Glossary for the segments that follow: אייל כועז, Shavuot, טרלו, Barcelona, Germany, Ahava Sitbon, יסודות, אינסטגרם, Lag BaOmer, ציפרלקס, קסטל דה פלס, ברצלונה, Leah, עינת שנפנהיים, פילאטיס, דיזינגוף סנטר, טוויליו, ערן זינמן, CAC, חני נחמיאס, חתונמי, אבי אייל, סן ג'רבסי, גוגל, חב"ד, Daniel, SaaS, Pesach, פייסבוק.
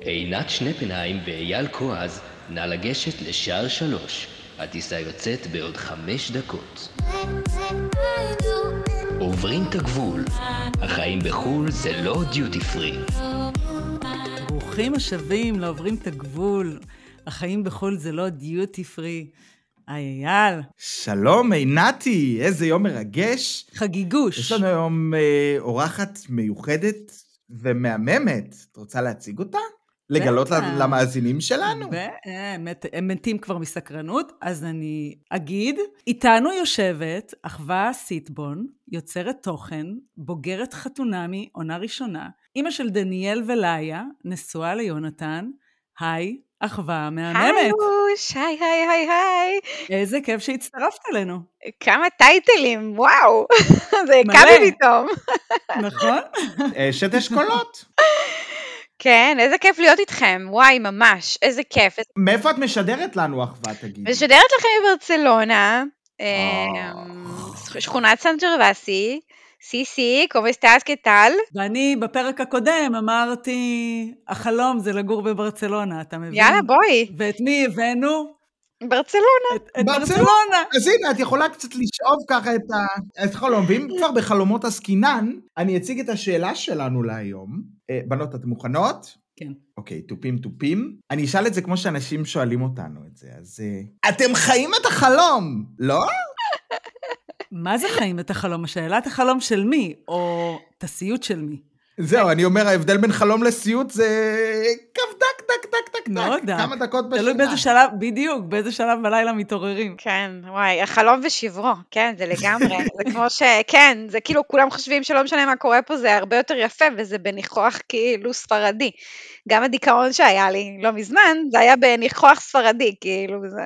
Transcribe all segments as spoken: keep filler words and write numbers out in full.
עינת שנפנהיים ואייל כועז, נא לגשת לשער שלוש. הטיסה יוצאת בעוד חמש דקות. עוברים את הגבול. החיים בחול זה לא דיוטי פרי. ברוכים השבים לעוברים את הגבול. החיים בחול זה לא דיוטי פרי. אייל. שלום עינתי, איזה יום מרגש. חגיגוש. יש לנו היום אה, אורחת מיוחדת ומהממת. את רוצה להציג אותה? לגלות למאזינים שלנו. באמת, הם מתים כבר מסקרנות, אז אני אגיד, איתנו יושבת אחווה סיטבון, יוצרת תוכן, בוגרת חתונמי, עונה ראשונה, אמא של דניאל וליה, נשואה ליונתן, היי, אחווה מהממת. היי אוש, היי היי היי היי. איזה כיף שהצטרפת אלינו. כמה טייטלים, וואו, זה קמי פתאום. נכון? שתי שקולות. כן, איזה כיף להיות איתכם, וואי, ממש, איזה כיף. מאיפה את משדרת לנו, אחווה, תגידי? משדרת לכם בברצלונה, שכונת סן ג'רבסי, סי סי, קומו אסטאס, קטל. ואני בפרק הקודם אמרתי, החלום זה לגור בברצלונה, אתה מבין? יאללה, בואי. ואת מי הבאנו? ברצלונה. את ברצלונה. אז הנה, את יכולה קצת לשאוב ככה את החלום, ואם כבר בחלומות הסקינן, אני אציג את השאלה שלנו להיום. בנות, אתם מוכנות? כן. אוקיי, טופים, טופים. אני אשאל את זה כמו שאנשים שואלים אותנו את זה, אז... אתם חיים את החלום, לא? מה זה חיים את החלום? השאלת החלום של מי? או את הסיוט של מי? זהו, אני אומר, ההבדל בין חלום לסיוט זה... כבדה. דק, דק, דק, דק, דק, כמה דקות בשנה. תלוי באיזה שלב, בדיוק, באיזה שלב בלילה מתעוררים. כן, וואי, החלום ושברו, כן, זה לגמרי, זה כמו ש... כן, זה כאילו, כולם חושבים שלא משנה מה קורה פה, זה הרבה יותר יפה, וזה בניחוח כאילו ספרדי. גם הדיכאון שהיה לי לא מזמן, זה היה בניחוח ספרדי, כאילו, זה...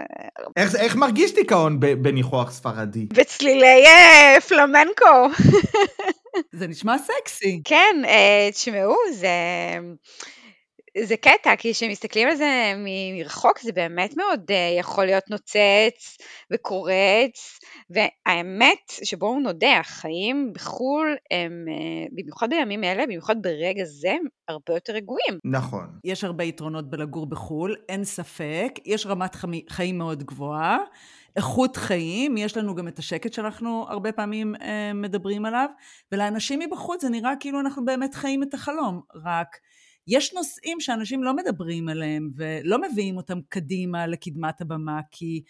איך, איך מרגיש דיכאון בניחוח ספרדי? בצלילי פלמנקו. זה נשמע סקסי. כן, תשמעו, זה... זה קטע, כי כשמסתכלים על זה מרחוק, זה באמת מאוד יכול להיות נוצץ וקורץ, והאמת שבואו נודה, החיים בחול הם, במיוחד בימים אלה, במיוחד ברגע זה, הרבה יותר רגועים. נכון. יש הרבה יתרונות בלגור בחול, אין ספק, יש רמת חיים מאוד גבוהה, איכות חיים, יש לנו גם את השקט שאנחנו הרבה פעמים מדברים עליו, ולאנשים מבחוץ זה נראה כאילו אנחנו באמת חיים את החלום, רק... יש נושאים שאנשים לא מדברים עליהם, ולא מביאים אותם קדימה לקדמת הבמה, כי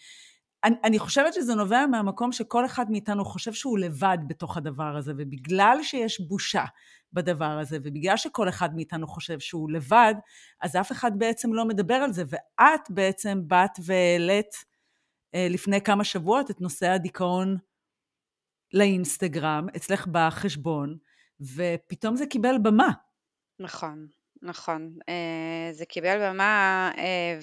אני, אני חושבת שזה נובע מהמקום שכל אחד מאיתנו חושב שהוא לבד בתוך הדבר הזה, ובגלל שיש בושה בדבר הזה, ובגלל שכל אחד מאיתנו חושב שהוא לבד, אז אף אחד בעצם לא מדבר על זה, ואת בעצם באת והעלית לפני כמה שבועות את נושא הדיכאון לאינסטגרם, אצלך בחשבון, ופתאום זה קיבל במה. נכון. נכון, זה קיבל במה,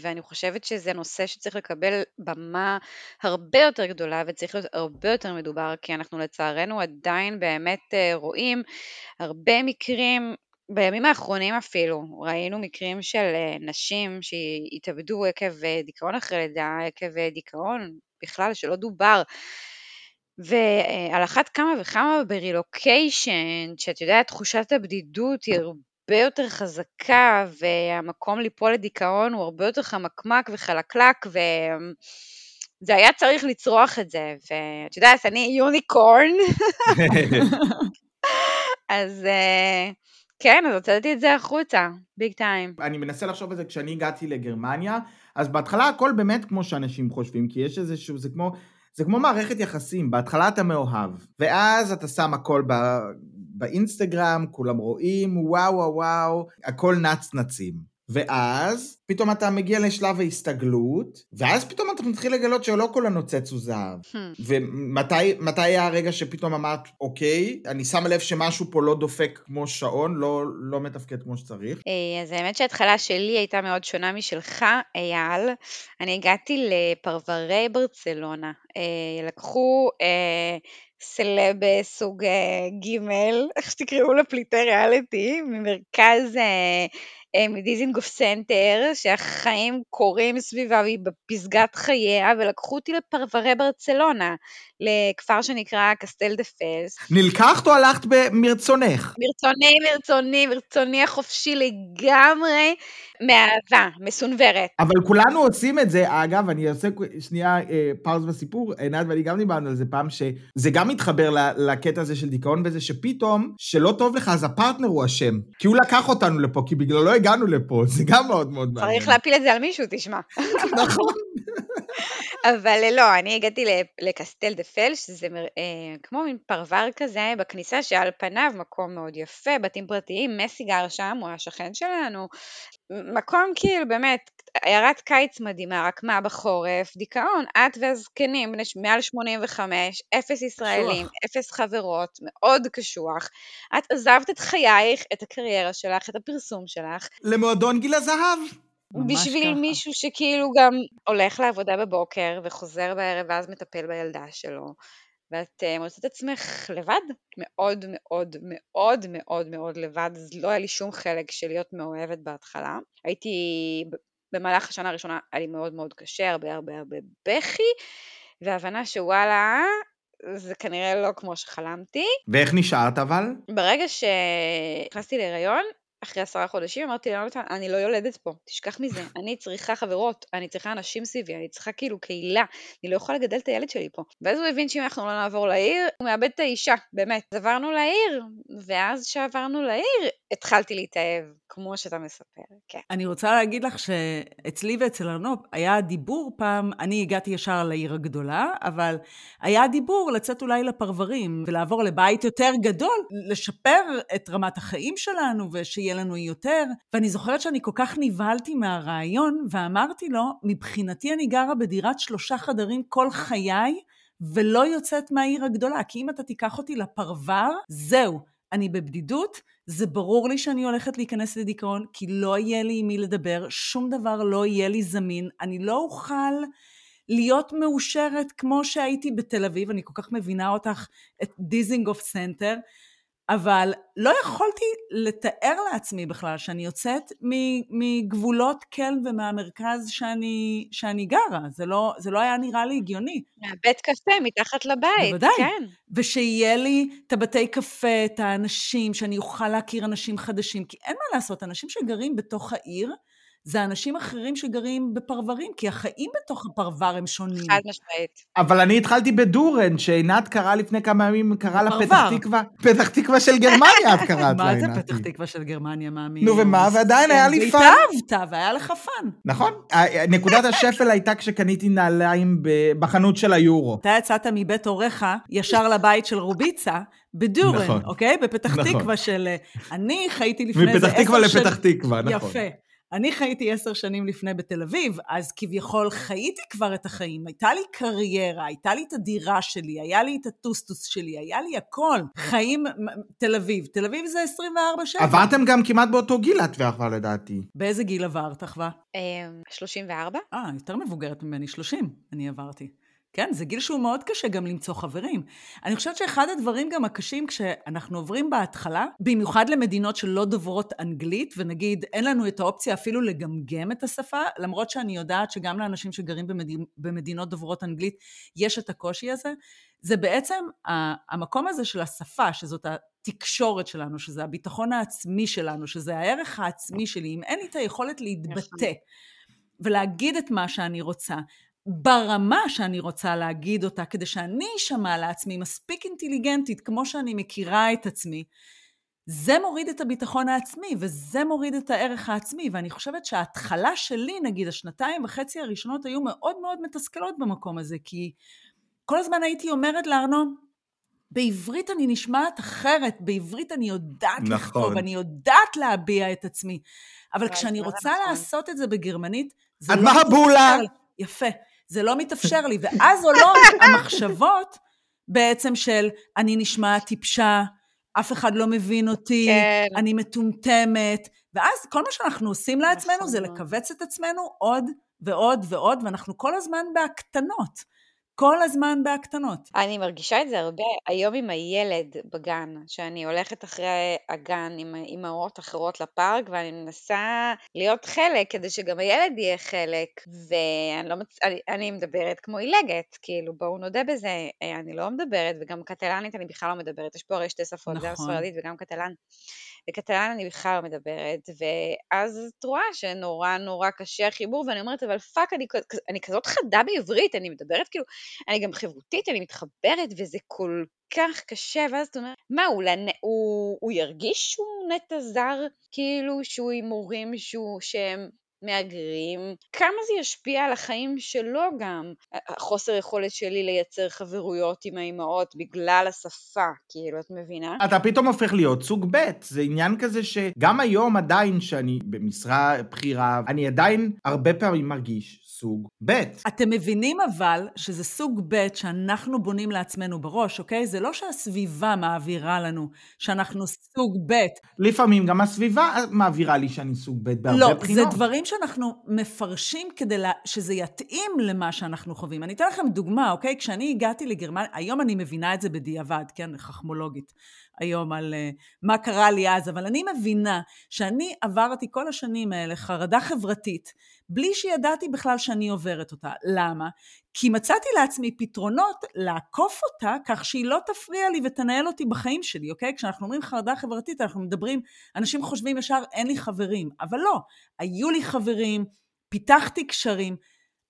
ואני חושבת שזה נושא שצריך לקבל במה הרבה יותר גדולה, וצריך להיות הרבה יותר מדובר, כי אנחנו לצערנו עדיין באמת רואים הרבה מקרים, בימים האחרונים אפילו, ראינו מקרים של נשים שהתאבדו עקב דיכאון אחרי לידה, עקב דיכאון בכלל שלא דובר, ועל אחת כמה וכמה ברילוקיישן, שאת יודעת, תחושת הבדידות היא הרבה, הרבה יותר חזקה, והמקום ליפול לדיכאון הוא הרבה יותר חמקמק וחלקלק, וזה היה צריך לצרוח את זה, ואת יודעת, אני יוניקורן, אז כן, אז הוצאתי את זה החוצה, ביג טיים. אני מנסה לחשוב על זה כשאני הגעתי לגרמניה, אז בהתחלה הכל באמת כמו שאנשים חושבים, כי יש איזשהו, זה כמו, זה כמו מערכת יחסים, בהתחלה אתה מאוהב, ואז אתה שם הכל ב... באינסטגרם, כולם רואים, וואו, וואו, וואו, הכל נץ נצים. ואז פתאום אתה מגיע לשלב ההסתגלות, ואז פתאום אתה מתחיל לגלות שלא כל הנוצץ הוא זהב. ומתי, מתי היה הרגע שפתאום אמרת, אוקיי, אני שם לב שמשהו פה לא דופק כמו שעון, לא, לא מתפקד כמו שצריך? אז האמת שההתחלה שלי הייתה מאוד שונה משלך, אייל. אני הגעתי לפרברי ברצלונה. לקחו... סלב סוג ג' איך שתקראו לה פליטי ריאליטי, ממרכז מדיזינגוף סנטר, שהחיים קורים סביבה, היא בפסגת חייה, ולקחו אותי לפרברי ברצלונה, לכפר שנקרא קסטל דה פלס. נלקחת או הלכת במרצונך? מרצוני, מרצוני, מרצוני החופשי לגמרי, מאהבה, מסונברת. אבל כולנו עושים את זה, אגב, אני עושה שנייה פאוז בסיפור, עינת ואני גם דיברנו על זה פעם, שזה גם מתחבר לקטע הזה של דיכאון, וזה שפתאום, שלא טוב לך, אז הפרטנר הוא אשם, כי הוא לקח אותנו לפה, כי בגלל לא הגענו לפה, זה גם מאוד מאוד מעניין. צריך להפיל את זה על מישהו, תשמע. נכון. אבל לא, אני הגעתי לקסטל דה פלש, שזה כמו מין פרבר כזה, בכניסה שעל פניו, מקום מאוד יפה, בתים פרטיים, מסי גר שם, הוא השכן שלנו, מקום כאילו באמת, עיירת קיץ מדהימה, רק מה בחורף, דיכאון, את והזקנים, מעל שמונים וחמש, אפס ישראלים, אפס חברות, מאוד קשוח, את עזבת את חייך, את הקריירה שלך, את הפרסום שלך. למועדון גיל הזהב. בשביל ככה. מישהו שכאילו גם הולך לעבודה בבוקר, וחוזר בערב, ואז מטפל בילדה שלו. ואת מוצאת עצמך לבד, מאוד מאוד מאוד מאוד מאוד לבד, אז לא היה לי שום חלק של להיות מאוהבת בהתחלה. הייתי, במהלך השנה הראשונה היה לי מאוד מאוד קשה, הרבה הרבה הרבה בכי, והבנה שוואלה, זה כנראה לא כמו שחלמתי. ואיך נשארת אבל? ברגע שהכנסתי להיריון, אחרי עשרה חודשים אמרתי לנתן, אני לא יולדת פה, תשכח מזה, אני צריכה חברות, אני צריכה אנשים סביבי, אני צריכה כאילו קהילה, אני לא יכולה לגדל את הילד שלי פה. ואז הוא הבין שאם אנחנו לא נעבור לעיר, הוא מאבד את האישה, באמת. אז עברנו לעיר, ואז שעברנו לעיר, התחלתי להתאהב, כמו שאתה מספר, כן. אני רוצה להגיד לך שאצלי ואצל ארנופ, היה דיבור פעם, אני הגעתי ישר לעיר הגדולה, אבל היה דיבור לצאת אולי לפרברים, ולעבור לבית יותר גדול, לשפר את רמת החיים שלנו, ושיהיה לנו יותר, ואני זוכרת שאני כל כך נבהלתי מהרעיון, ואמרתי לו, מבחינתי אני גרה בדירת שלושה חדרים כל חיי, ולא יוצאת מהעיר הגדולה, כי אם אתה תיקח אותי לפרבר, זהו, אני בבדידות, זה ברור לי שאני הולכת להיכנס לדיכאון, כי לא יהיה לי עם מי לדבר, שום דבר לא יהיה לי זמין, אני לא אוכל להיות מאושרת כמו שהייתי בתל אביב, אני כל כך מבינה אותך את דיזינגוף סנטר, אבל לא יכולתי לתאר לעצמי בכלל שאני יוצאת מגבולות קל ומהמרכז שאני, שאני גרה. זה לא, זה לא היה נראה לי הגיוני. מהבית קפה, מתחת לבית, בוודאי. כן. ושיהיה לי את הבתי קפה, את האנשים, שאני אוכל להכיר אנשים חדשים, כי אין מה לעשות, אנשים שגרים בתוך העיר, זה אנשים אחרים שגרים בפרברים, כי החיים בתוך הפרבר הם שונים. חד משמעית. אבל אני התחלתי בדורן, שעינת קרא לפני כמה ימים, קרא לה פתח תקווה, פתח תקווה של גרמניה, את קראת לה עינת. מה זה פתח תקווה של גרמניה, מאמי? נו ומה, ועדיין היה לי פאן. והתאהבת, והיה לך פאן. נכון. נקודת השפל הייתה כשקניתי נעליים בחנות של היורו. אתה יצאת מבית אורך, ישר לבית של רוביצה, בדורן, נכון. אוקיי? בפתח נכון. תקווה של... אני חייתי לפני זה עשר שנים. אני חייתי עשר שנים לפני בתל אביב, אז כביכול חייתי כבר את החיים, הייתה לי קריירה, הייתה לי את הדירה שלי, היה לי את הטוסטוס שלי, היה לי הכל. חיים תל אביב, תל אביב זה עשרים וארבע שבע. עברתם גם כמעט באותו גיל, את ואחווה לדעתי. באיזה גיל עברת, אחווה? שלושים וארבע. אה, יותר מבוגרת ממני, שלושים אני עברתי. כן, זה גיל שהוא מאוד קשה גם למצוא חברים. אני חושבת שאחד הדברים גם הקשים כשאנחנו עוברים בהתחלה, במיוחד למדינות שלא דוברות אנגלית, ונגיד אין לנו את האופציה אפילו לגמגם את השפה, למרות שאני יודעת שגם לאנשים שגרים במדינות דוברות אנגלית יש את הקושי הזה, זה בעצם המקום הזה של השפה, שזאת התקשורת שלנו, שזה הביטחון העצמי שלנו, שזה הערך העצמי שלי, אם אין לי את היכולת להתבטא ולהגיד את מה שאני רוצה, ברמה שאני רוצה להגיד אותה, כדי שאני אשמע לעצמי מספיק אינטליגנטית, כמו שאני מכירה את עצמי, זה מוריד את הביטחון העצמי, וזה מוריד את הערך העצמי, ואני חושבת שההתחלה שלי, נגיד השנתיים וחצי הראשונות, היו מאוד מאוד מתסכלות במקום הזה, כי כל הזמן הייתי אומרת לארנון, בעברית אני נשמעת אחרת, בעברית אני יודעת נכון. לכתוב, אני יודעת להביע את עצמי, אבל כשאני רוצה נכון. לעשות את זה בגרמנית, זה לא הבולה. יפה. זה לא מתאפשר לי, ואז עולות המחשבות בעצם של אני נשמע טיפשה, אף אחד לא מבין אותי, כן. אני מטומטמת, ואז כל מה שאנחנו עושים לעצמנו זה לקבץ את עצמנו עוד ועוד ועוד, ואנחנו כל הזמן בהקטנות. כל הזמן בהקטנות. אני מרגישה את זה הרבה היום עם הילד בגן, שאני הולכת אחרי הגן עם אמהות אחרות לפארק, ואני מנסה להיות חלק, כדי שגם הילד יהיה חלק, ואני לא מצ... אני, אני מדברת כמו אילגת, כאילו בואו נודה בזה, אני לא מדברת, וגם קטלנית אני בכלל לא מדברת, יש פה הרי שתי שפות, נכון. גם ספרדית וגם קטלן. בקטלן אני בכלל מדברת, ואז את רואה שנורא נורא קשה החיבור, ואני אומרת, אבל פאק, אני, אני כזאת חדה בעברית, אני מדברת כאילו, אני גם חברותית, אני מתחברת, וזה כל כך קשה, ואז את אומרת, מה, הוא, הוא, הוא ירגיש שהוא נטע זר, כאילו שהוא עם הורים שהוא, שהם מהגרים, כמה זה ישפיע על החיים שלו גם, חוסר יכולת שלי לייצר חברויות עם האימהות בגלל השפה, כאילו, את מבינה? אתה פתאום הופך להיות סוג ב', זה עניין כזה שגם היום עדיין שאני במשרה בחירה, אני עדיין הרבה פעמים מרגיש סוג ב'. אתם מבינים אבל שזה סוג ב' שאנחנו בונים לעצמנו בראש, אוקיי? זה לא שהסביבה מעבירה לנו שאנחנו סוג ב'. לפעמים גם הסביבה מעבירה לי שאני סוג ב' בהרבה לא, בחינות. לא, זה דברים שאנחנו מפרשים כדי לה, שזה יתאים למה שאנחנו חווים. אני אתן לכם דוגמה, אוקיי? כשאני הגעתי לגרמניה, היום אני מבינה את זה בדיעבד, כן? חכמולוגית. היום על uh, מה קרה לי אז, אבל אני מבינה שאני עברתי כל השנים האלה חרדה חברתית, בלי שידעתי בכלל שאני עוברת אותה. למה? כי מצאתי לעצמי פתרונות לעקוף אותה, כך שהיא לא תפריע לי ותנהל אותי בחיים שלי, אוקיי? כשאנחנו אומרים חרדה חברתית, אנחנו מדברים, אנשים חושבים ישר, אין לי חברים, אבל לא, היו לי חברים, פיתחתי קשרים,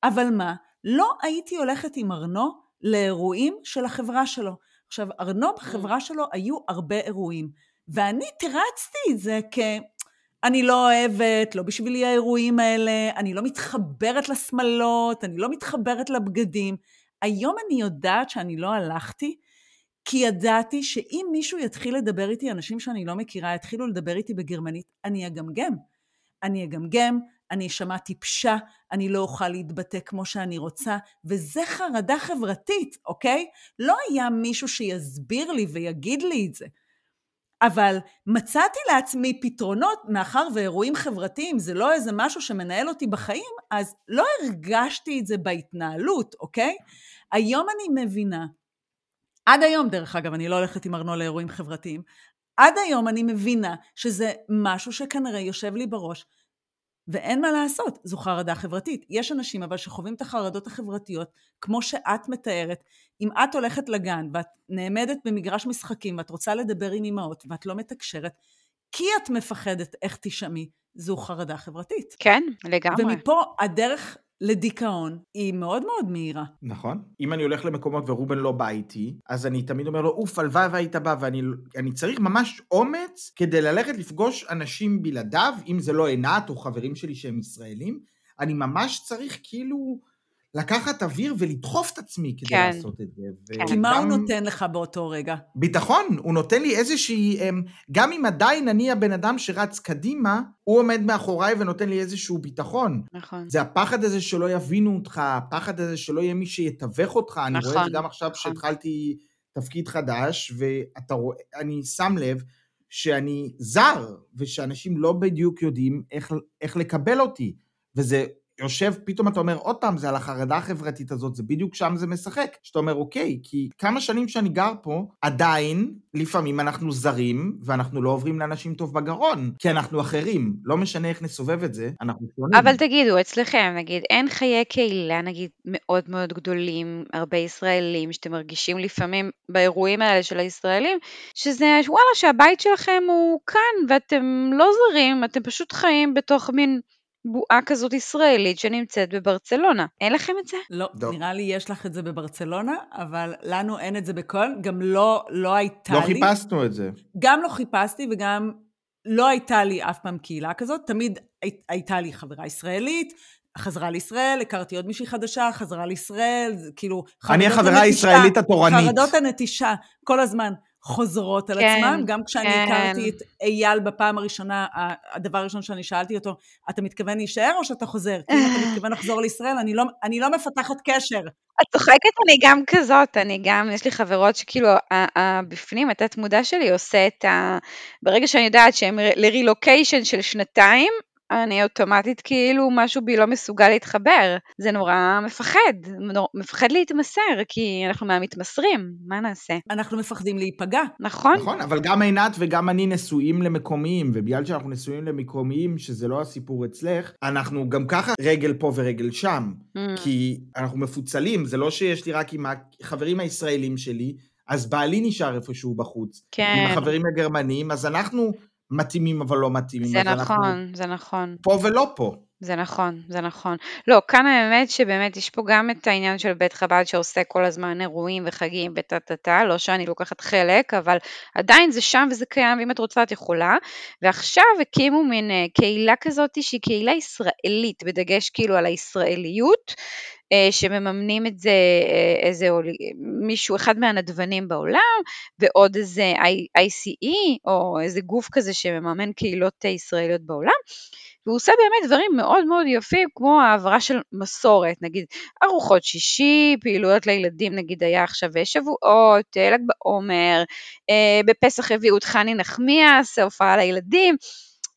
אבל מה? לא הייתי הולכת עם ארנו לאירועים של החברה שלו. עכשיו, ארנו בחברה שלו היו הרבה אירועים, ואני תרצתי את זה כ... אני לא אוהבת, לא בשבילי האירועים האלה, אני לא מתחברת לשמלות, אני לא מתחברת לבגדים. היום אני יודעת שאני לא הלכתי, כי ידעתי שאם מישהו יתחיל לדבר איתי, אנשים שאני לא מכירה יתחילו לדבר איתי בגרמנית, אני אגמגם. אני אגמגם, אני שמע טיפשה, אני לא אוכל להתבטא כמו שאני רוצה, וזה חרדה חברתית, אוקיי? לא היה מישהו שיסביר לי ויגיד לי את זה. אבל מצאתי לעצמי פתרונות, מאחר ואירועים חברתיים, זה לא איזה משהו שמנהל אותי בחיים, אז לא הרגשתי את זה בהתנהלות, אוקיי? היום אני מבינה, עד היום דרך אגב, אני לא הולכת עם ארנו לאירועים חברתיים, עד היום אני מבינה שזה משהו שכנראה יושב לי בראש, ואין מה לעשות, זו חרדה חברתית. יש אנשים אבל שחווים את החרדות החברתיות, כמו שאת מתארת, אם את הולכת לגן ואת נעמדת במגרש משחקים, ואת רוצה לדבר עם אמאות ואת לא מתקשרת, כי את מפחדת איך תשמי, זו חרדה חברתית. כן, לגמרי. ומפה הדרך לדיכאון היא מאוד מאוד מהירה. נכון. אם אני הולך למקומות ורובן לא בא איתי, אז אני תמיד אומר לו, אוף, הלוואי והיית בא, ואני אני צריך ממש אומץ כדי ללכת לפגוש אנשים בלעדיו, אם זה לא עינת או חברים שלי שהם ישראלים, אני ממש צריך כאילו לקחת אוויר ולדחוף את עצמי כדי כן. לעשות את זה. ו- כי מה הוא נותן לך באותו רגע? ביטחון, הוא נותן לי איזושהי, גם אם עדיין אני הבן אדם שרץ קדימה, הוא עומד מאחוריי ונותן לי איזשהו ביטחון. נכון. זה הפחד הזה שלא יבינו אותך, הפחד הזה שלא יהיה מי שיתווך אותך, נכון. אני רואה את זה גם עכשיו נכון. שהתחלתי תפקיד חדש, ואני שם לב שאני זר, ושאנשים לא בדיוק יודעים איך, איך לקבל אותי, וזה... יושב, פתאום אתה אומר, עוד פעם, זה על החרדה החברתית הזאת, זה בדיוק שם זה משחק. שאתה אומר, אוקיי, כי כמה שנים שאני גר פה, עדיין, לפעמים אנחנו זרים, ואנחנו לא עוברים לאנשים טוב בגרון, כי אנחנו אחרים, לא משנה איך נסובב את זה, אנחנו שונים. אבל תגידו, אצלכם, נגיד, אין חיי קהילה, נגיד, מאוד מאוד גדולים, הרבה ישראלים, שאתם מרגישים לפעמים באירועים האלה של הישראלים, שזה, וואלה, שהבית שלכם הוא כאן, ואתם לא זרים, אתם פשוט חיים בתוך מין בועה כזאת ישראלית שנמצאת בברצלונה. אין לכם את זה? לא, דו. נראה לי יש לך את זה בברצלונה, אבל לנו אין את זה בכל, גם לא, לא הייתה לא לי. לא חיפשנו את זה. גם לא חיפשתי וגם לא הייתה לי אף פעם קהילה כזאת, תמיד היית, הייתה לי חברה ישראלית, חזרה לישראל, הכרתי עוד מישהי חדשה, חזרה לישראל, כאילו... אני החברה הישראלית התורנית. חרדות הנטישה, כל הזמן. חוזרות על כן, עצמם, גם כשאני כן. הכרתי את אייל בפעם הראשונה, הדבר הראשון שאני שאלתי אותו, אתה מתכוון להישאר או שאתה חוזר? כי אם אתה מתכוון לחזור לישראל, אני לא, אני לא מפתחת קשר. את צוחקת, אני גם כזאת, אני גם, יש לי חברות שכאילו, בפנים, התת מודע שלי עושה את ה... ברגע שאני יודעת שהם לרילוקיישן של שנתיים, אני אוטומטית כאילו משהו בי לא מסוגל להתחבר, זה נורא מפחד, מפחד להתמסר, כי אנחנו מהמתמסרים, מה נעשה? אנחנו מפחדים להיפגע. נכון. נכון, אבל גם עינת וגם אני נשואים למקומיים, ובגלל שאנחנו נשואים למקומיים, שזה לא הסיפור אצלך, אנחנו גם ככה רגל פה ורגל שם, כי אנחנו מפוצלים, זה לא שיש לי רק עם החברים הישראלים שלי, אז בעלי נשאר איפשהו בחוץ. כן. עם החברים הגרמנים, אז אנחנו מתאימים אבל לא מתאימים. זה נכון, זה נכון. פה ולא פה. זה נכון, זה נכון. לא, כאן האמת שבאמת יש פה גם את העניין של בית חב"ד שעושה כל הזמן אירועים וחגים וטטטה, לא שאני לוקחת חלק, אבל עדיין זה שם וזה קיים, ואם את רוצה את יכולה, ועכשיו הקימו מין קהילה כזאת שהיא קהילה ישראלית, בדגש כאילו על הישראליות, שמממנים את זה איזה מישהו, אחד מהנדבנים בעולם, ועוד איזה איי סי אי, או איזה גוף כזה שמממן קהילות ישראליות בעולם, והוא עושה באמת דברים מאוד מאוד יפים, כמו העברה של מסורת, נגיד ארוחות שישי, פעילויות לילדים, נגיד היה עכשיו שבועות, ל"ג בעומר, בפסח הביאו את חני נחמיאס, הופעה לילדים,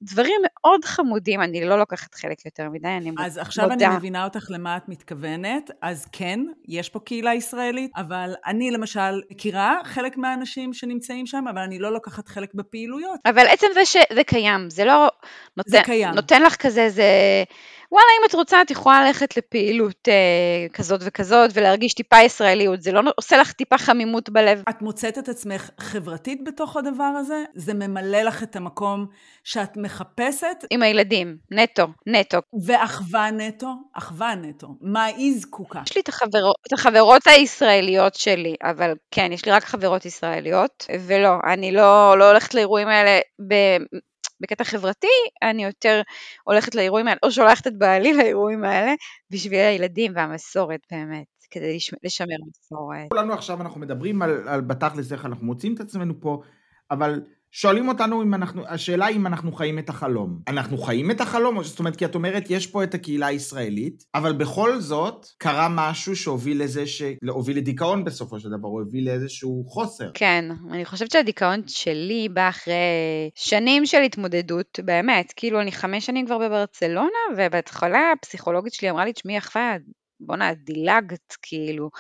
דברים מאוד חמודים, אני לא לוקחת חלק יותר מדי, אני מודה. אז עכשיו אני מבינה אותך למה את מתכוונת, אז כן, יש פה קהילה ישראלית, אבל אני למשל מכירה חלק מהאנשים שנמצאים שם, אבל אני לא לוקחת חלק בפעילויות. אבל עצם זה שזה קיים, זה לא נותן לך כזה, זה וואלה, אם את רוצה, את יכולה ללכת לפעילות אה, כזאת וכזאת, ולהרגיש טיפה ישראליות, זה לא עושה לך טיפה חמימות בלב. את מוצאת את עצמך חברתית בתוך הדבר הזה? זה ממלא לך את המקום שאת מחפשת? עם הילדים, נטו, נטו. ואחווה נטו? אחווה נטו. מה היא זקוקה? יש לי את, החברות, את החברות הישראליות שלי, אבל כן, יש לי רק חברות ישראליות, ולא, אני לא, לא הולכת לאירועים האלה ב... בקטע חברתי, אני יותר הולכת לאירועים האלה, או שולחת את בעלי לאירועים האלה, בשביל הילדים והמסורת באמת, כדי לשמר מסורת. כולנו עכשיו אנחנו מדברים על, על בתכלס, איך אנחנו מוצאים את עצמנו פה, אבל שואלים אותנו, אם אנחנו, השאלה היא אם אנחנו חיים את החלום. אנחנו חיים את החלום, זאת אומרת, כי את אומרת, יש פה את הקהילה הישראלית, אבל בכל זאת, קרה משהו שהוביל לזה, שהוביל לדיכאון בסופו של דבר, הוביל לאיזשהו חוסר. כן, אני חושבת שהדיכאון שלי בא אחרי שנים של התמודדות, באמת, כאילו אני חמש שנים כבר בברצלונה, ובהתחלה הפסיכולוגית שלי אמרה לי, תשמעי אחווה, בונה, דילגת כאילו,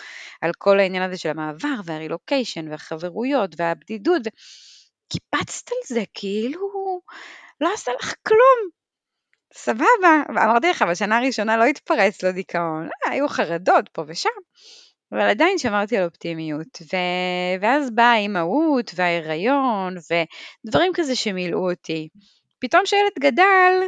על כל העניין הזה של המעבר, והרילוקיישן, והחברויות, והבדידות, ו... קיפצת על זה, כאילו, לא עשה לך כלום, סבבה, ואמרתי לך, בשנה הראשונה לא התפרץ, לא דיכאון, לא, היו חרדות פה ושם, אבל עדיין שמרתי על אופטימיות, ו... ואז באה האימהות וההיריון, ודברים כזה שמילאו אותי, פתאום שילד גדל,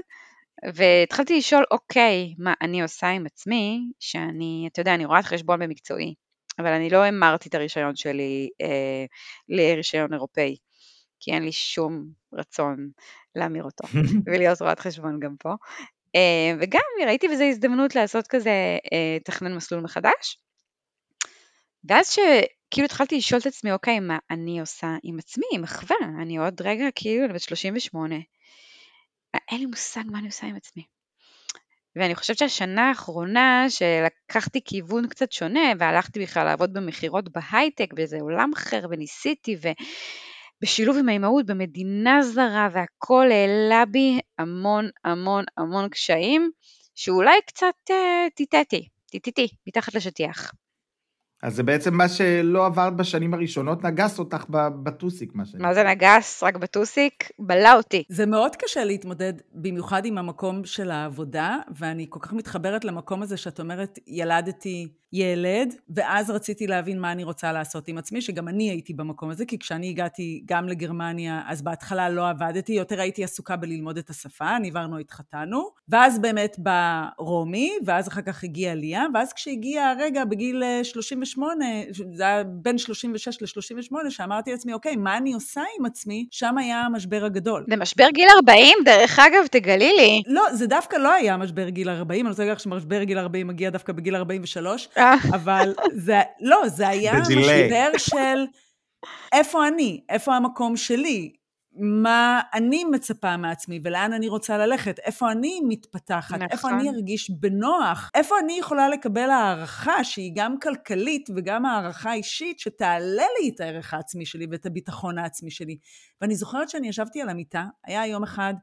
והתחלתי לשאול, אוקיי, מה אני עושה עם עצמי, שאני, אתה יודע, אני רואה את חשבון במקצועי, אבל אני לא אמרתי את הרישיון שלי אה, לרישיון אירופאי, כי אין לי שום רצון להמיר אותו, ולהיות רואת חשבון גם פה, וגם ראיתי בזה הזדמנות לעשות כזה, תכנן מסלול מחדש, ואז שכאילו התחלתי לשאול את עצמי, אוקיי, מה אני עושה עם עצמי, עם אחווה, אני עוד רגע כאילו, אני בת שלושים ושמונה, אין לי מושג מה אני עושה עם עצמי, ואני חושבת שהשנה האחרונה, שלקחתי כיוון קצת שונה, והלכתי בכלל לעבוד במחירות בהייטק, וזה עולם אחר, וניסיתי, ו... בשילוב עם האימהות במדינה זרה, והכל העלה בי המון המון המון קשיים, שאולי קצת אה, טיטטי, טיטיטי, מתחת לשטיח. אז זה בעצם מה שלא עברת בשנים הראשונות, נגס אותך בטוסיק. מה, מה זה נגס? רק בטוסיק? בלה אותי. זה מאוד קשה להתמודד, במיוחד עם המקום של העבודה, ואני כל כך מתחברת למקום הזה שאת אומרת, ילדתי ילד, ואז רציתי להבין מה אני רוצה לעשות עם עצמי, שגם אני הייתי במקום הזה, כי כשאני הגעתי גם לגרמניה, אז בהתחלה לא עבדתי, יותר הייתי עסוקה בללמוד את השפה, ניברנו, התחתנו, ואז באמת בא רומי, ואז אחר כך הגיעה ליה, ואז כשהגיע הרגע בגיל שלושים ושמונה, זה היה בין שלושים ושש ל-שלושים ושמונה, שאמרתי לעצמי, אוקיי, מה אני עושה עם עצמי? שם היה המשבר הגדול. זה משבר גיל ארבעים, דרך אגב, תגלי לי. לא, זה דווקא לא היה משבר גיל ארבעים, אני רוצה להגיד שמשבר גיל ארבעים מגיע דווקא בגיל ארבעים ושלוש, אבל זה, לא, זה היה משבר של איפה אני, איפה המקום שלי, מה אני מצפה מעצמי ולאן אני רוצה ללכת, איפה אני מתפתחת, נכון. איפה אני ארגיש בנוח, איפה אני יכולה לקבל הערכה שהיא גם כלכלית וגם הערכה אישית שתעלה לי את הערך העצמי שלי ואת הביטחון העצמי שלי. ואני זוכרת שאני ישבתי על המיטה, היה יום אחד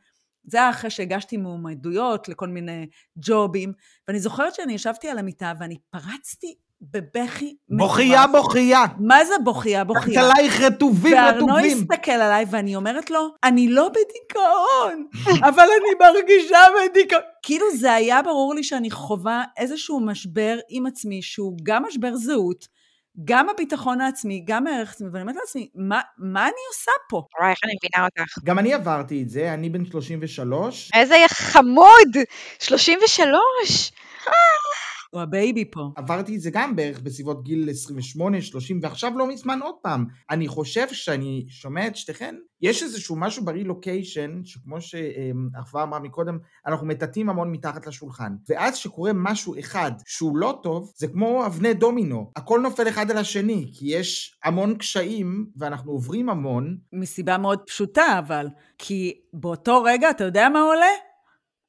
זה היה אחרי שהגשתי מועמדויות לכל מיני ג'ובים, ואני זוכרת שאני ישבתי על המיטה, ואני פרצתי בבכי. בוכייה, בוכייה. מה זה בוכייה, בוכייה? עלייך רטובים, רטובים. וארנו הסתכל עליי, ואני אומרת לו, אני לא בדיכאון, אבל אני מרגישה בדיכאון. כאילו זה היה ברור לי שאני חובה איזשהו משבר עם עצמי, שהוא גם משבר זהות, גם הביטחון העצמי, גם הערך עצמי, ואני אומרת לעצמי, מה, מה אני עושה פה? תראה, איך אני מבינה אותך. גם אני עברתי את זה, אני בן שלושים ושלוש. איזה חמוד, שלושים ושלוש. הוא הבייבי פה. עברתי את זה גם בערך בסביבות גיל עשרים ושמונה, שלושים, ועכשיו לא מזמן עוד פעם. אני חושב שאני שומע את שתיכן, יש איזשהו משהו ברילוקיישן, שכמו שאחווה אמרה מקודם, אנחנו מטטים המון מתחת לשולחן. ואז שקורה משהו אחד שהוא לא טוב, זה כמו אבני דומינו. הכל נופל אחד על השני, כי יש המון קשיים, ואנחנו עוברים המון. מסיבה מאוד פשוטה, אבל, כי באותו רגע, אתה יודע מה עולה?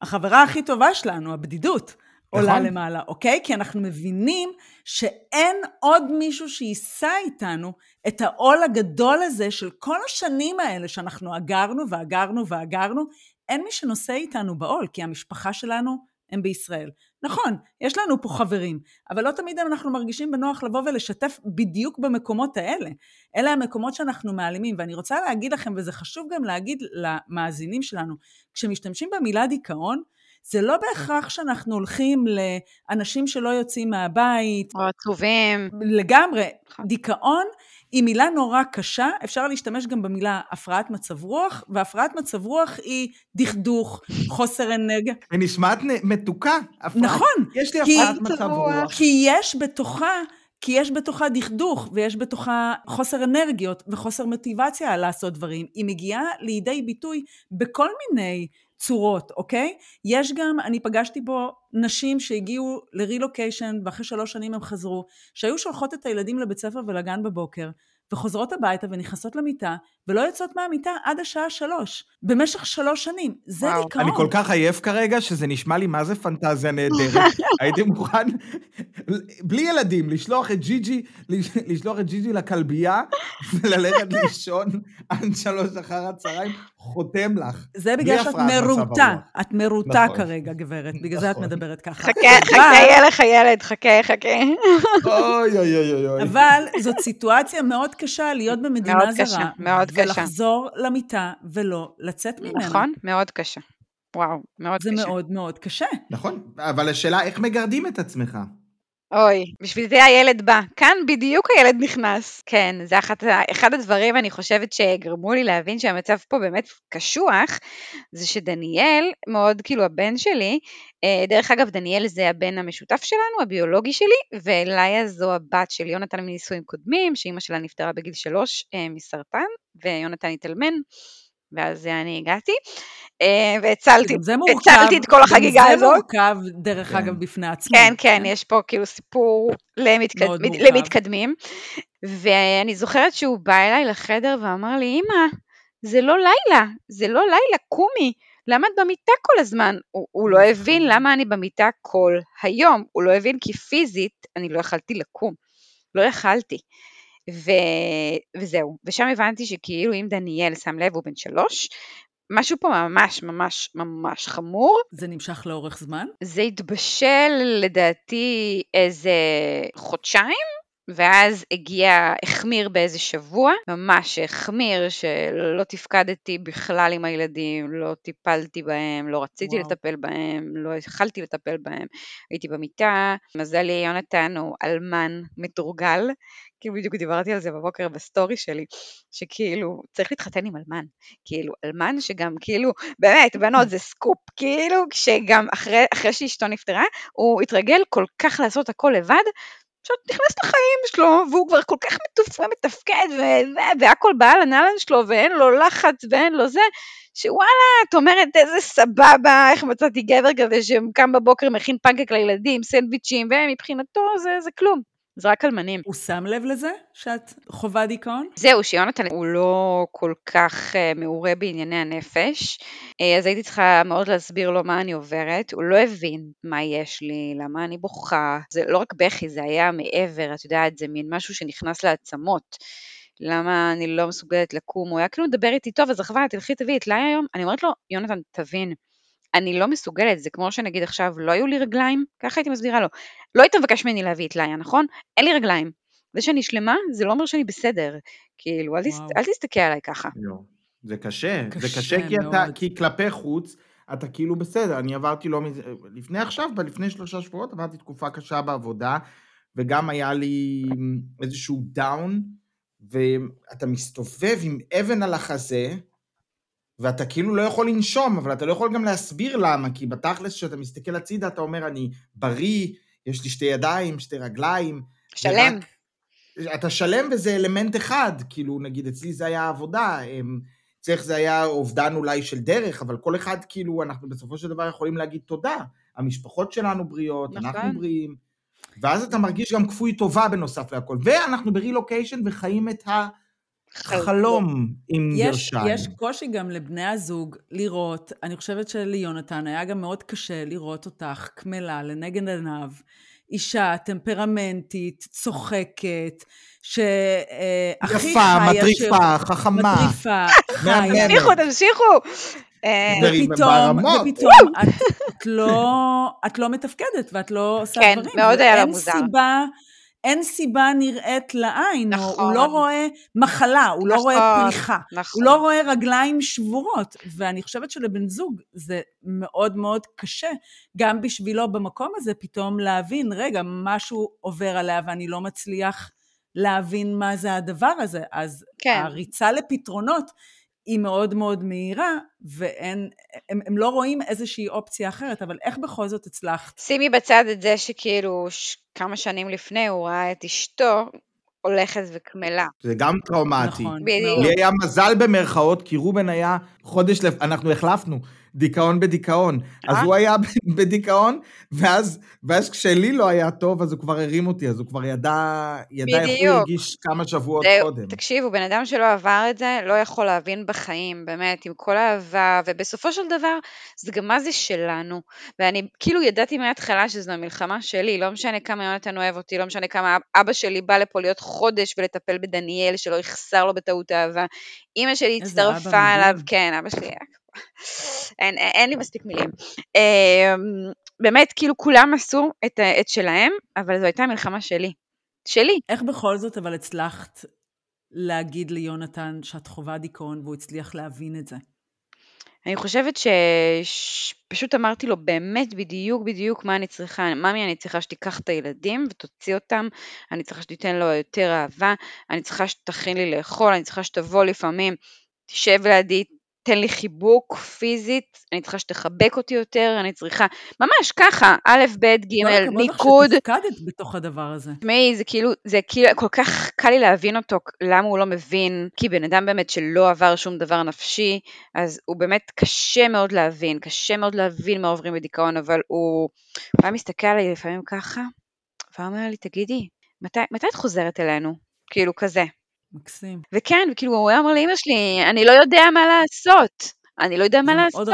החברה הכי טובה שלנו, הבדידות. עולה למעלה, אוקיי? כי אנחנו מבינים שאין עוד מישהו שיישא איתנו את העול הגדול הזה של כל השנים האלה שאנחנו אגרנו ואגרנו ואגרנו, אין מי שנושא איתנו בעול, כי המשפחה שלנו הם בישראל. נכון, יש לנו פה חברים, אבל לא תמיד אנחנו מרגישים בנוח לבוא ולשתף בדיוק במקומות האלה. אלה המקומות שאנחנו מעלימים, ואני רוצה להגיד לכם, וזה חשוב גם להגיד למאזינים שלנו, כשמשתמשים במילה דיכאון, זה לא בהכרח שאנחנו הולכים לאנשים שלא יוצאים מהבית. או עצובים. לגמרי. דיכאון היא מילה נורא קשה, אפשר להשתמש גם במילה הפרעת מצב רוח, והפרעת מצב רוח היא דכדוך, חוסר אנרגיה. ונשמעת מתוקה. נכון. יש לי הפרעת מצב רוח. כי יש בתוכה, כי יש בתוכה דכדוך, ויש בתוכה חוסר אנרגיות, וחוסר מוטיבציה לעשות דברים. היא מגיעה לידי ביטוי בכל מיני צורות, אוקיי? יש גם, אני פגשתי פה נשים שהגיעו לרילוקיישן, ואחרי שלוש שנים הם חזרו, שהיו שולחות את הילדים לבית ספר ולגן בבוקר, וחוזרות הביתה ונכנסות למיטה, ולא יוצאות מהמיטה עד השעה שלוש, במשך שלוש שנים. זה דיכאון. אני כל כך עייף כרגע, שזה נשמע לי מה זה פנטזיה נהדרת. הייתי מוכן, בלי ילדים, לשלוח את ג'יג'י, לשלוח את ג'יג'י לכלבייה, וללכת לישון עד שלוש אחר הצהריים, חותם לך. זה בגלל שאת מרוטה, את מרוטה כרגע, גברת, בגלל זה את מדברת ככה. חכה, חכה, ילך הילד, חכה, חכה. אוי, אוי, אוי, אוי. אבל זאת סיטואציה מאוד קשה להיות במדינה זרה. מאוד קשה. ולחזור למיטה ולא לצאת ממנה. נכון, מאוד קשה. וואו, מאוד קשה. זה מאוד מאוד קשה. נכון, אבל השאלה איך מגרדים את עצמך? אוי, בשביל זה הילד בא. כאן בדיוק הילד נכנס. כן, זה אחת, אחד הדברים אני חושבת שגרמו לי להבין שהמצב פה באמת קשוח, זה שדניאל, מאוד כאילו הבן שלי, דרך אגב דניאל זה הבן המשותף שלנו, הביולוגי שלי, וליה זו הבת של יונתן מנישואים קודמים, שאימא שלה נפטרה בגיל שלוש מסרטן, ויונתן התאלמן, ואז אני הגעתי, והצלתי, הצלתי את כל החגיגה הזאת. זה מורכב דרך אגב בפני עצמו. כן, כן, יש פה כאילו סיפור למתקדמים, ואני זוכרת שהוא בא אליי לחדר ואמר לי, אמא, זה לא לילה, זה לא לילה, קומי, למה את במיטה כל הזמן? הוא לא הבין למה אני במיטה כל היום, הוא לא הבין כי פיזית אני לא יכלתי לקום, לא יכלתי. וזהו, ושם הבנתי שכאילו אם דניאל שם לב הוא בן שלוש, משהו פה ממש ממש ממש חמור. זה נמשך לאורך זמן? זה התבשל לדעתי איזה חודשיים, ואז הגיע, החמיר באיזה שבוע, ממש החמיר שלא תפקדתי בכלל עם הילדים, לא טיפלתי בהם, לא רציתי וואו. לטפל בהם, לא החלתי לטפל בהם, הייתי במיטה, מזלי יונתן הוא אלמן מתורגל, כאילו בדיוק דיברתי על זה בבוקר בסטורי שלי, שכאילו צריך להתחתן עם אלמן, כאילו אלמן שגם כאילו, באמת בנות זה סקופ, כאילו שגם אחרי, אחרי שאשתו נפטרה, הוא התרגל כל כך לעשות הכל לבד, פשוט נכנס לחיים שלו, והוא כבר כל כך מתופרם, מתפקד, והכל בעל הנעלן שלו, ואין לו לחץ, ואין לו זה, שוואלה, את אומרת איזה סבבה, איך מצאתי גבר כזה, שקם בבוקר מכין פנקק לילדים, סנדוויצ'ים, ומבחינתו זה, זה כלום. זה רק אלמנים. הוא שם לב לזה שאת חווה דיכאון? זהו, שיונתן הוא לא כל כך מעורה בענייני הנפש, אז הייתי צריכה מאוד להסביר לו מה אני עוברת, הוא לא הבין מה יש לי, למה אני בוכה, זה לא רק בכי, זה היה מעבר, את יודעת, זה מין משהו שנכנס לעצמות, למה אני לא מסוגלת לקום, הוא היה כאילו מדבר איתי טוב, אז רחבה, תלכי תביא את לילה היום, אני אומרת לו, יונתן, תבין, אני לא מסוגלת, זה כמו שנגיד עכשיו, לא היו לי רגליים, ככה הייתי מסבירה לו, לא היית מבקש ממני להביא את לילה, נכון? אין לי רגליים, זה שאני שלמה, זה לא אומר שאני בסדר, כאילו, אל, תסת, אל תסתכל עליי ככה. לא, זה קשה, קשה זה קשה, כי, אתה, כי כלפי חוץ, אתה כאילו בסדר, אני עברתי לא מזה, לפני עכשיו, לפני שלושה שבועות, עברתי תקופה קשה בעבודה, וגם היה לי איזשהו דאון, ואתה מסתובב עם אבן על החזה, ואתה כאילו לא יכול לנשום, אבל אתה לא יכול גם להסביר למה, כי בתכלס שאתה מסתכל הצידה, אתה אומר, אני בריא, יש לי שתי ידיים, שתי רגליים. שלם. ורק, אתה שלם וזה אלמנט אחד, כאילו נגיד אצלי זה היה עבודה, צריך זה היה אובדן אולי של דרך, אבל כל אחד כאילו, אנחנו בסופו של דבר יכולים להגיד תודה, המשפחות שלנו בריאות, נכון. אנחנו בריאים, ואז אתה מרגיש גם כפוי טובה בנוסף להכל, ואנחנו ברילוקיישן וחיים את החלום עם גרשיים. יש קושי גם לבני הזוג לראות, אני חושבת שליונתן היה גם מאוד קשה לראות אותך כמלה לנגד עיניו, אישה טמפרמנטית, צוחקת, שהכי חיה... מטריפה, חכמה. מטריפה, חיה. תמשיכו, תמשיכו. ופתאום, ופתאום, את לא, את לא מתפקדת, ואת לא עושה דברים. כן, מאוד היה לה מוזר. אין סיבה נראית לעין, הוא לא רואה מחלה, הוא לא רואה פריחה, הוא לא רואה רגליים שבורות, ואני חושבת שלבן זוג זה מאוד מאוד קשה, גם בשבילו במקום הזה פתאום להבין, רגע, משהו עובר עליה ואני לא מצליח להבין מה זה הדבר הזה, אז הריצה לפתרונות, היא מאוד מאוד מהירה, והם הם לא רואים איזושהי אופציה אחרת, אבל איך בכל זאת הצלחת? שימי בצד את זה שכאילו ש... כמה שנים לפני הוא ראה את אשתו הולכת וכמלה. זה גם טראומטי. נכון. לי היה מזל במרכאות, כי רובן היה חודש, לפ... אנחנו החלפנו, דיכאון בדיכאון, אז הוא היה בדיכאון, ואז, ואז כשלי לא היה טוב, אז הוא כבר הרים אותי, אז הוא כבר ידע, ידע איך הוא ירגיש כמה שבועות קודם. תקשיבו, בן אדם שלא עבר את זה, לא יכול להבין בחיים, באמת, עם כל האהבה, ובסופו של דבר, זה גם מה זה שלנו, ואני כאילו ידעתי מההתחלה שזו המלחמה שלי, לא משנה כמה יונתן אוהב אותי, לא משנה כמה אבא שלי בא לפה להיות חודש, ולטפל בדניאל, שלא יחסר לו בטעות אהבה, אמא שלי הצטרפה אליו, כן, אבא שלי אין, אין לי מספיק מילים. באמת, כאילו כולם עשו את, את שלהם, אבל זו הייתה מלחמה שלי. שלי. איך בכל זאת אבל הצלחת להגיד ליונתן שאת חובה דיכאון, והוא הצליח להבין את זה? אני חושבת שפשוט אמרתי לו באמת בדיוק בדיוק מה אני צריכה, מאמי אני צריכה שתיקח את הילדים ותוציא אותם, אני צריכה שתיתן לו יותר אהבה, אני צריכה שתכין לי לאכול, אני צריכה שתבוא לפעמים, תשב לידי, תן לי חיבוק פיזית, אני צריכה שתחבק אותי יותר, אני צריכה, ממש ככה, א', ב', ג', ניקוד. כמו שתפקדת בתוך הדבר הזה. תשמעי, זה כאילו, זה כאילו, כל כך קל לי להבין אותו, למה הוא לא מבין, כי בן אדם באמת שלא עבר שום דבר נפשי, אז הוא באמת קשה מאוד להבין, קשה מאוד להבין מה עוברים בדיכאון, אבל הוא בא מסתכל עליי לפעמים ככה, ואומר לי, תגידי, מתי, מתי את חוזרת אלינו? כאילו כזה. מקסים. וכן, וכאילו הוא היה אומר לאמא שלי, אני לא יודע מה לעשות, אני לא יודע מה לעשות,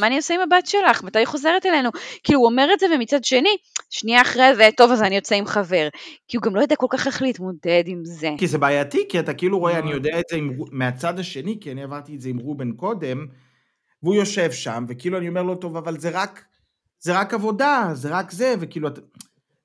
מה אני עושה עם הבת שלך, מתי היא חוזרת אלינו, כאילו הוא אומר את זה, ומצד שני, שנייה אחרי זה, טוב, אז אני יוצא עם חבר, כי הוא גם לא יודע כל כך איך להתמודד עם זה. כי זה בעייתי, כי אתה כאילו רואה, אני יודע את זה מהצד השני, כי אני עברתי את זה עם רובן קודם, והוא יושב שם, וכאילו אני אומר לו, טוב, אבל זה רק, זה רק עבודה, זה רק זה, וכאילו...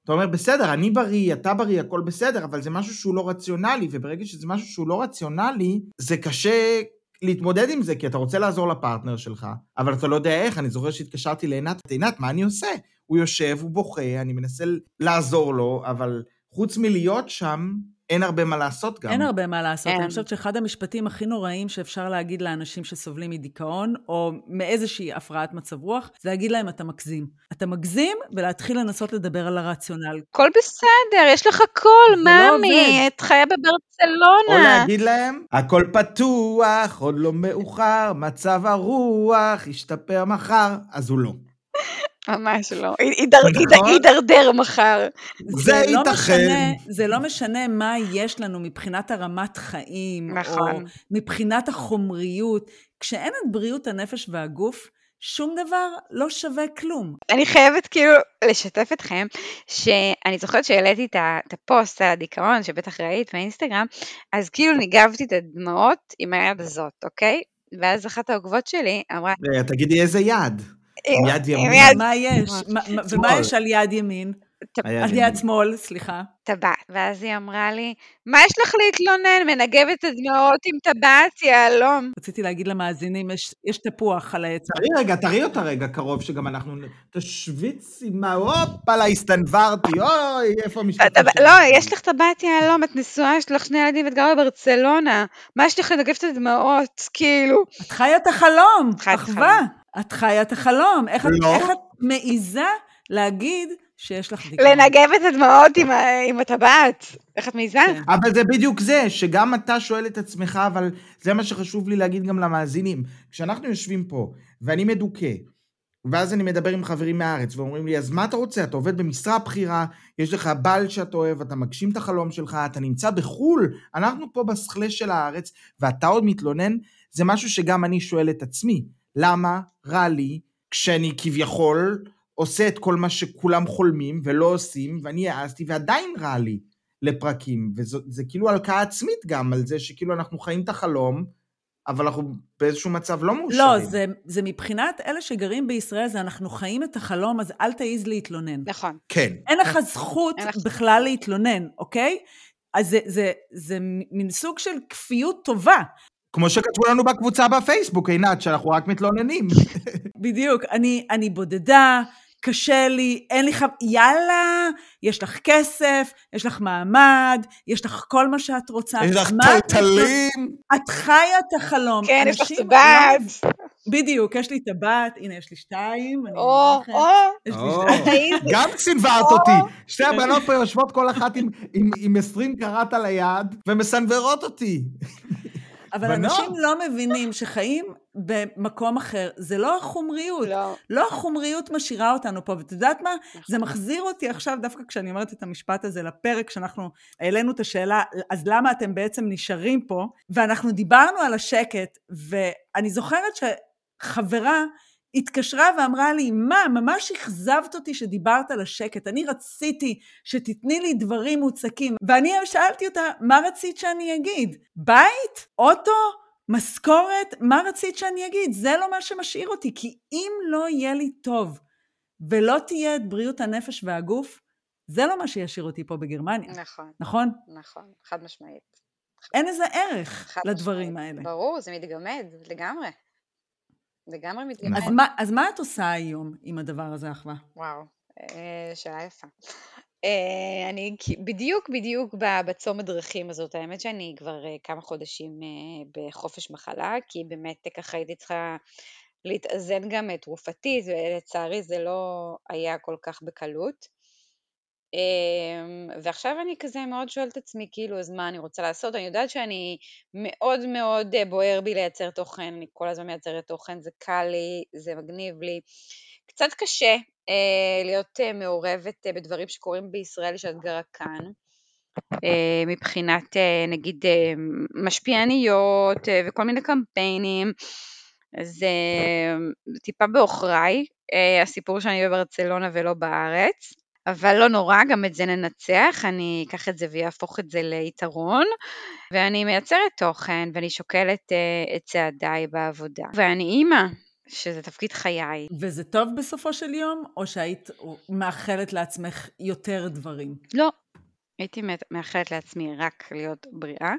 אתה אומר, בסדר, אני בריא, אתה בריא, הכל בסדר, אבל זה משהו שהוא לא רציונלי, וברגע שזה משהו שהוא לא רציונלי, זה קשה להתמודד עם זה, כי אתה רוצה לעזור לפרטנר שלך, אבל אתה לא יודע איך, אני זוכר שהתקשרתי לעינת, עינת, מה אני עושה? הוא יושב, הוא בוכה, אני מנסה לעזור לו, אבל חוץ מלהיות שם, אין הרבה מה לעשות גם. אין הרבה מה לעשות, אני חושבת שאחד המשפטים הכי נוראים שאפשר להגיד לאנשים שסובלים מדיכאון, או מאיזושהי הפרעת מצב רוח, זה להגיד להם אתה מגזים. אתה מגזים ולהתחיל לנסות לדבר על הרציונל. כל בסדר, יש לך הכל, מאמי, את חיה בברצלונה. או להגיד להם, הכל פתוח, עוד לא מאוחר, מצב הרוח, ישתפר מחר, אז הוא לא. ממש לא, יידרדר מחר. זה ייתכן. זה לא משנה מה יש לנו מבחינת הרמת חיים, או מבחינת החומריות, כשאין את בריאות הנפש והגוף, שום דבר לא שווה כלום. אני חייבת כאילו לשתף אתכם, שאני זוכרת שהעליתי את הפוסט על הדיכאון, שבטח ראית באינסטגרם, אז כאילו ניגבתי את הדמעות עם היד הזאת, אוקיי? ואז אחת העוקבות שלי אמרה... תגידי איזה יד? יד ימין. מה יש? ומה יש על יד ימין? על יד שמאל, סליחה. טבעת. ואז היא אמרה לי, מה יש לך להתלונן? מנגבת הדמעות עם טבעת, יעלום. רציתי להגיד למאזינים, יש, יש תפוח על העצה. תראי רגע, תראי אותה רגע קרוב, שגם אנחנו תשוויץ עם ההופ, עלה, הסתנברתי, אוי, איפה משפטה? לא, יש לך טבעת, יעלום, את נשואה, יש לך שני ילדים, את גרה בברצלונה, מה יש לך לנגבת הדמעות, כאילו? את חיה את החלום, אחווה. את חיה את החלום. איך את מעיזה להגיד שיש לך דיכאון? לנגב את הדמעות עם הטבעת. איך את מעיזה? אבל זה בדיוק זה, שגם אתה שואל את עצמך, אבל זה מה שחשוב לי להגיד גם למאזינים. כשאנחנו יושבים פה, ואני מדוכא, ואז אני מדבר עם חברים מהארץ, ואומרים לי, אז מה אתה רוצה? אתה עובד במשרה בחירה, יש לך בעל שאתה אוהב, אתה מגשים את החלום שלך, אתה נמצא בחול, אנחנו פה בסכלה של הארץ, ואתה עוד מתלונן, זה משהו שגם אני שואל את עצמי. למה רע לי כשאני כביכול עושה את כל מה שכולם חולמים ולא עושים, ואני העזתי ועדיין רע לי לפרקים, וזה כאילו הלקאה עצמית גם על זה שכאילו אנחנו חיים את החלום, אבל אנחנו באיזשהו מצב לא מאושרים. לא, זה, זה מבחינת אלה שגרים בישראל, זה אנחנו חיים את החלום, אז אל תעיז להתלונן. נכון. כן. אין לך זכות בכלל להתלונן, אוקיי? אז זה, זה, זה מין סוג של כפיות טובה. כמו שכתבו לנו בקבוצה בפייסבוק, עינת, שאנחנו רק מתלוננים. בדיוק, אני, אני בודדה, קשה לי, אין לי חב... יאללה, יש לך כסף, יש לך מעמד, יש לך כל מה שאת רוצה. יש לך טלטלים. את חיה את החלום. כן, יש לך טבעת. בדיוק, יש לי טבעת, הנה, יש לי שתיים. או, או. גם סנברת אותי. שתי הבנות פה יושבות כל אחת עם עשרים קראט על היד, ומסנברות אותי. אבל אנשים לא מבינים שחיים במקום אחר, זה לא החומריות, לא החומריות משאירה אותנו פה, ואת יודעת מה? זה מחזיר אותי עכשיו, דווקא כשאני אומרת את המשפט הזה לפרק, שאנחנו העלינו את השאלה, אז למה אתם בעצם נשארים פה? ואנחנו דיברנו על השקט, ואני זוכרת שחברה התקשרה ואמרה לי, מה, ממש הכזבת אותי שדיברת על השקט, אני רציתי שתתני לי דברים מוצקים, ואני שאלתי אותה, מה רצית שאני אגיד? בית? אוטו? משכורת? מה רצית שאני אגיד? זה לא מה שמשאיר אותי, כי אם לא יהיה לי טוב, ולא תהיה את בריאות הנפש והגוף, זה לא מה שישאיר אותי פה בגרמניה. נכון. נכון? נכון, חד משמעית. אין איזה ערך לדברים האלה. ברור, זה מתגמד לגמרי. לגמרי מתגמד. אז מה, אז מה את עושה היום עם הדבר הזה, אחווה? וואו, שאלה יפה. אני בדיוק בדיוק בצום הדרכים הזאת, האמת שאני כבר כמה חודשים בחופש מחלה, כי באמת ככה הייתי צריכה להתאזן גם תרופתית, ולצערי זה לא היה כל כך בקלות. ועכשיו אני כזה מאוד שואלת עצמי, כאילו, אז מה אני רוצה לעשות? אני יודעת שאני מאוד מאוד בוער בי לייצר תוכן, אני כל הזמן מייצרת תוכן, זה קל לי, זה מגניב לי. קצת קשה להיות מעורבת בדברים שקורים בישראל שאת גרה כאן, מבחינת נגיד משפיעניות וכל מיני קמפיינים, אז טיפה באוכריי, הסיפור שאני בברצלונה ולא בארץ, אבל לא נורא, גם את זה ננצח, אני אקח את זה ויהפוך את זה ליתרון, ואני מייצרת תוכן, ואני שוקלת את צעדיי בעבודה. ואני אימא, שזה תפקיד חיי. וזה טוב בסופו של יום, או שהיית מאחלת לעצמך יותר דברים? לא, הייתי מאחלת לעצמי רק להיות בריאה,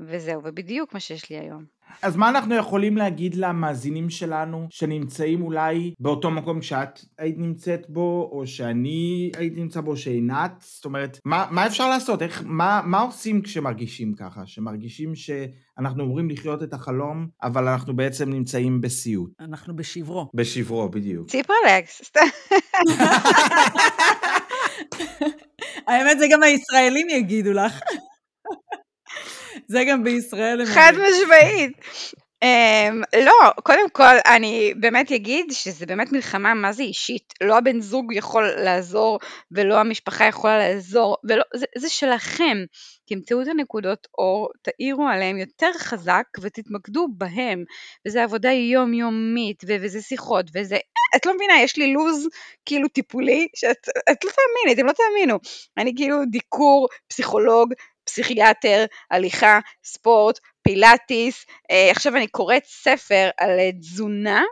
וזהו, ובדיוק מה שיש לי היום. אז מה אנחנו יכולים להגיד למאזינים שלנו שנמצאים אולי באותו מקום שאת היית נמצאת בו, או שאני היית נמצא בו, שעינת? זאת אומרת, מה, מה אפשר לעשות? איך, מה, מה עושים כשמרגישים ככה? שמרגישים שאנחנו אומרים לחיות את החלום, אבל אנחנו בעצם נמצאים בסיוט. אנחנו בשברו. בשברו, בדיוק. ציפרלקס, סתם. האמת זה גם הישראלים יגידו לך. זה גם בישראל. חד משמעית. לא, קודם כל אני באמת אגיד שזה באמת מלחמה מה זה אישית, לא הבן זוג יכול לעזור ולא המשפחה יכולה לעזור, זה שלכם, תמצאו את הנקודות אור, תאירו עליהם יותר חזק ותתמקדו בהם, וזה עבודה יומיומית וזה שיחות וזה, את לא מבינה, יש לי לוז כאילו טיפולי, שאת לא תאמיני, אתם לא תאמינו, אני כאילו דיקור, פסיכולוג, פסיכיאטר, הליכה, ספורט, פילאטיס, עכשיו אני קוראת ספר על תזונה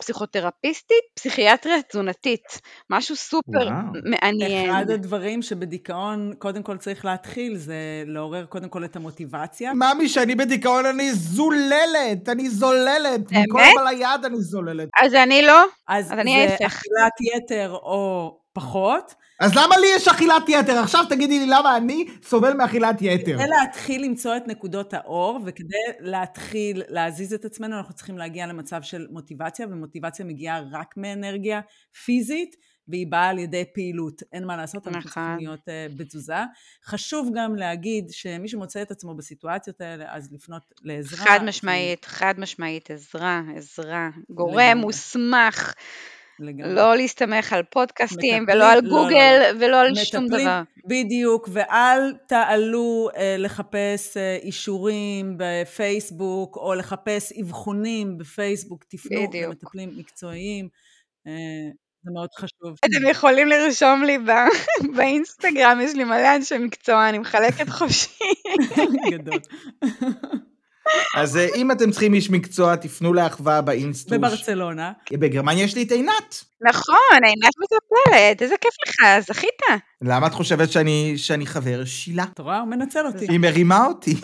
פסיכותרפיסטית, פסיכיאטריה תזונתית, משהו סופר מעניין. אחד הדברים שבדיכאון קודם כל צריך להתחיל, זה לעורר קודם כל את המוטיבציה. ממי, שאני בדיכאון אני זוללת, אני זוללת, מכל על היד אני זוללת. אז אני לא, אז אני אפך. אז זה אכילת יתר או פחות. אז למה לי יש אכילת יתר? עכשיו תגידי לי למה אני סובל מאכילת יתר. כדי להתחיל למצוא את נקודות האור, וכדי להתחיל להזיז את עצמנו, אנחנו צריכים להגיע למצב של מוטיבציה, ומוטיבציה מגיעה רק מאנרגיה פיזית, והיא באה על ידי פעילות. אין מה לעשות, אנחנו צריכים להיות בתזוזה. חשוב גם להגיד שמי שמוצא את עצמו בסיטואציות האלה, אז לפנות לעזרה. חד משמעית, חד משמעית, עזרה, עזרה, גורם מוסמך. לגמרי. לא להסתמך על פודקאסטים, מטפלים, ולא על גוגל, לא, ולא על מטפלים, שום דבר. בדיוק, ואל תעלו אה, לחפש אה, אישורים בפייסבוק, או לחפש אבחונים בפייסבוק, תפנו למטפלים מקצועיים, אה, זה מאוד חשוב. אתם יכולים לרשום לי בא, באינסטגרם, יש לי מלא אנשי מקצוע, אני מחלקת חופשי. גדול. אז אם אתם צריכים איש מקצוע, תפנו לאחווה באינסטוש. בברצלונה. בגרמניה יש לי את עינת. נכון, עינת מטפלת, איזה כיף לך, זכית. למה את חושבת שאני חבר שילה? תורה, הוא מנצל אותי. היא מרימה אותי.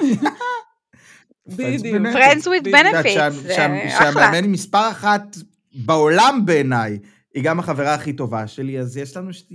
בדיוק. Friends with benefits. שהמאמן מספר אחת בעולם בעיניי, היא גם החברה הכי טובה שלי, אז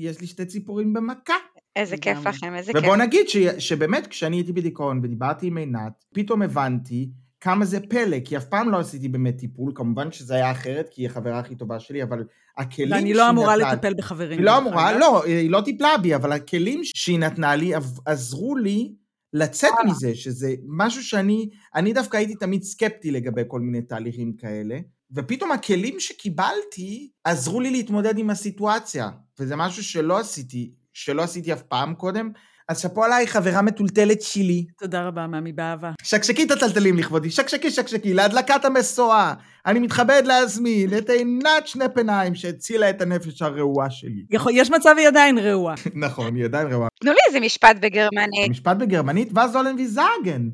יש לי שתי ציפורים במכה. איזה כיף לכם, איזה כיף. ובוא נגיד ש, שבאמת כשאני הייתי בדיכאון ודיברתי עם עינת, פתאום הבנתי כמה זה פלא, כי אף פעם לא עשיתי באמת טיפול, כמובן שזה היה אחרת, כי היא החברה הכי טובה שלי, אבל הכלים שהיא נתנה... ואני לא אמורה לטפל בחברים. היא לא אמורה, לא, היא לא טיפלה בי, אבל הכלים שהיא נתנה לי עזרו לי לצאת מזה, שזה משהו שאני, אני דווקא הייתי תמיד סקפטי לגבי כל מיני תהליכים כאלה, ופתאום הכלים שקיבלתי עזרו לי להתמודד עם הסיטואציה, וזה משהו שלא עשיתי. שלא עשיתי אף פעם קודם, אז שפו עליי חברה מטולטלת שלי. תודה רבה, מאמי באהבה. שקשקי את הטלטלים לכבודי, שקשקי, שקשקי, להדלקת המסועה. אני מתכבד להזמין את עינת שני פניים שהצילה את הנפש הרעועה שלי. יש מצב היא עדיין רעועה. נכון, היא עדיין רעועה. תנו לי איזה משפט בגרמנית. משפט בגרמנית, ואז אולן ויזאגן.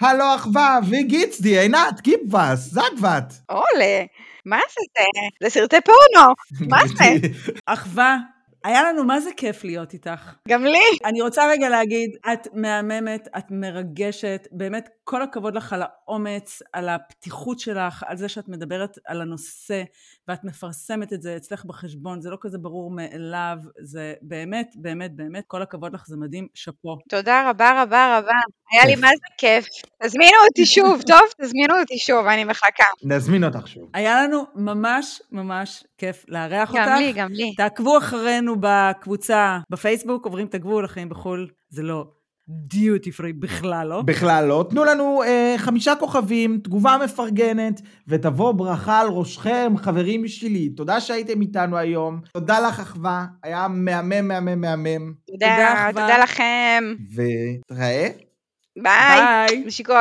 הלו אחווה, ויגיץ די, עינת, גיפבס, זגוות. אולה, מה זה זה? זה סרטי פורנו, מה זה? אחווה. היה לנו מה זה כיף להיות איתך. גם לי. אני רוצה רגע להגיד, את מהממת, את מרגשת, באמת כל הכבוד לך על האומץ, על הפתיחות שלך, על זה שאת מדברת על הנושא, ואת מפרסמת את זה אצלך בחשבון, זה לא כזה ברור מאליו, זה באמת, באמת, באמת, כל הכבוד לך, זה מדהים, שפו. תודה רבה רבה רבה, היה לי מה זה כיף. תזמינו אותי שוב, טוב? תזמינו אותי שוב, אני מחכה. נזמין אותך שוב. היה לנו ממש ממש כיף לארח אותך. גם לי, גם לי. תעקבו אחרינו בקבוצה, בפייסבוק, עוברים את הגבול, אחרים בחול, זה לא... דיוטי פרי, בכלל לא. בכלל לא. תנו לנו אה, חמישה כוכבים, תגובה מפרגנת, ותבוא ברכה על ראשכם, חברים שלי. תודה שהייתם איתנו היום. תודה לך, אחווה. היה מהמם, מהמם, מהמם. תודה, תודה, תודה לכם. ותראה. ביי. ביי. נשיקות.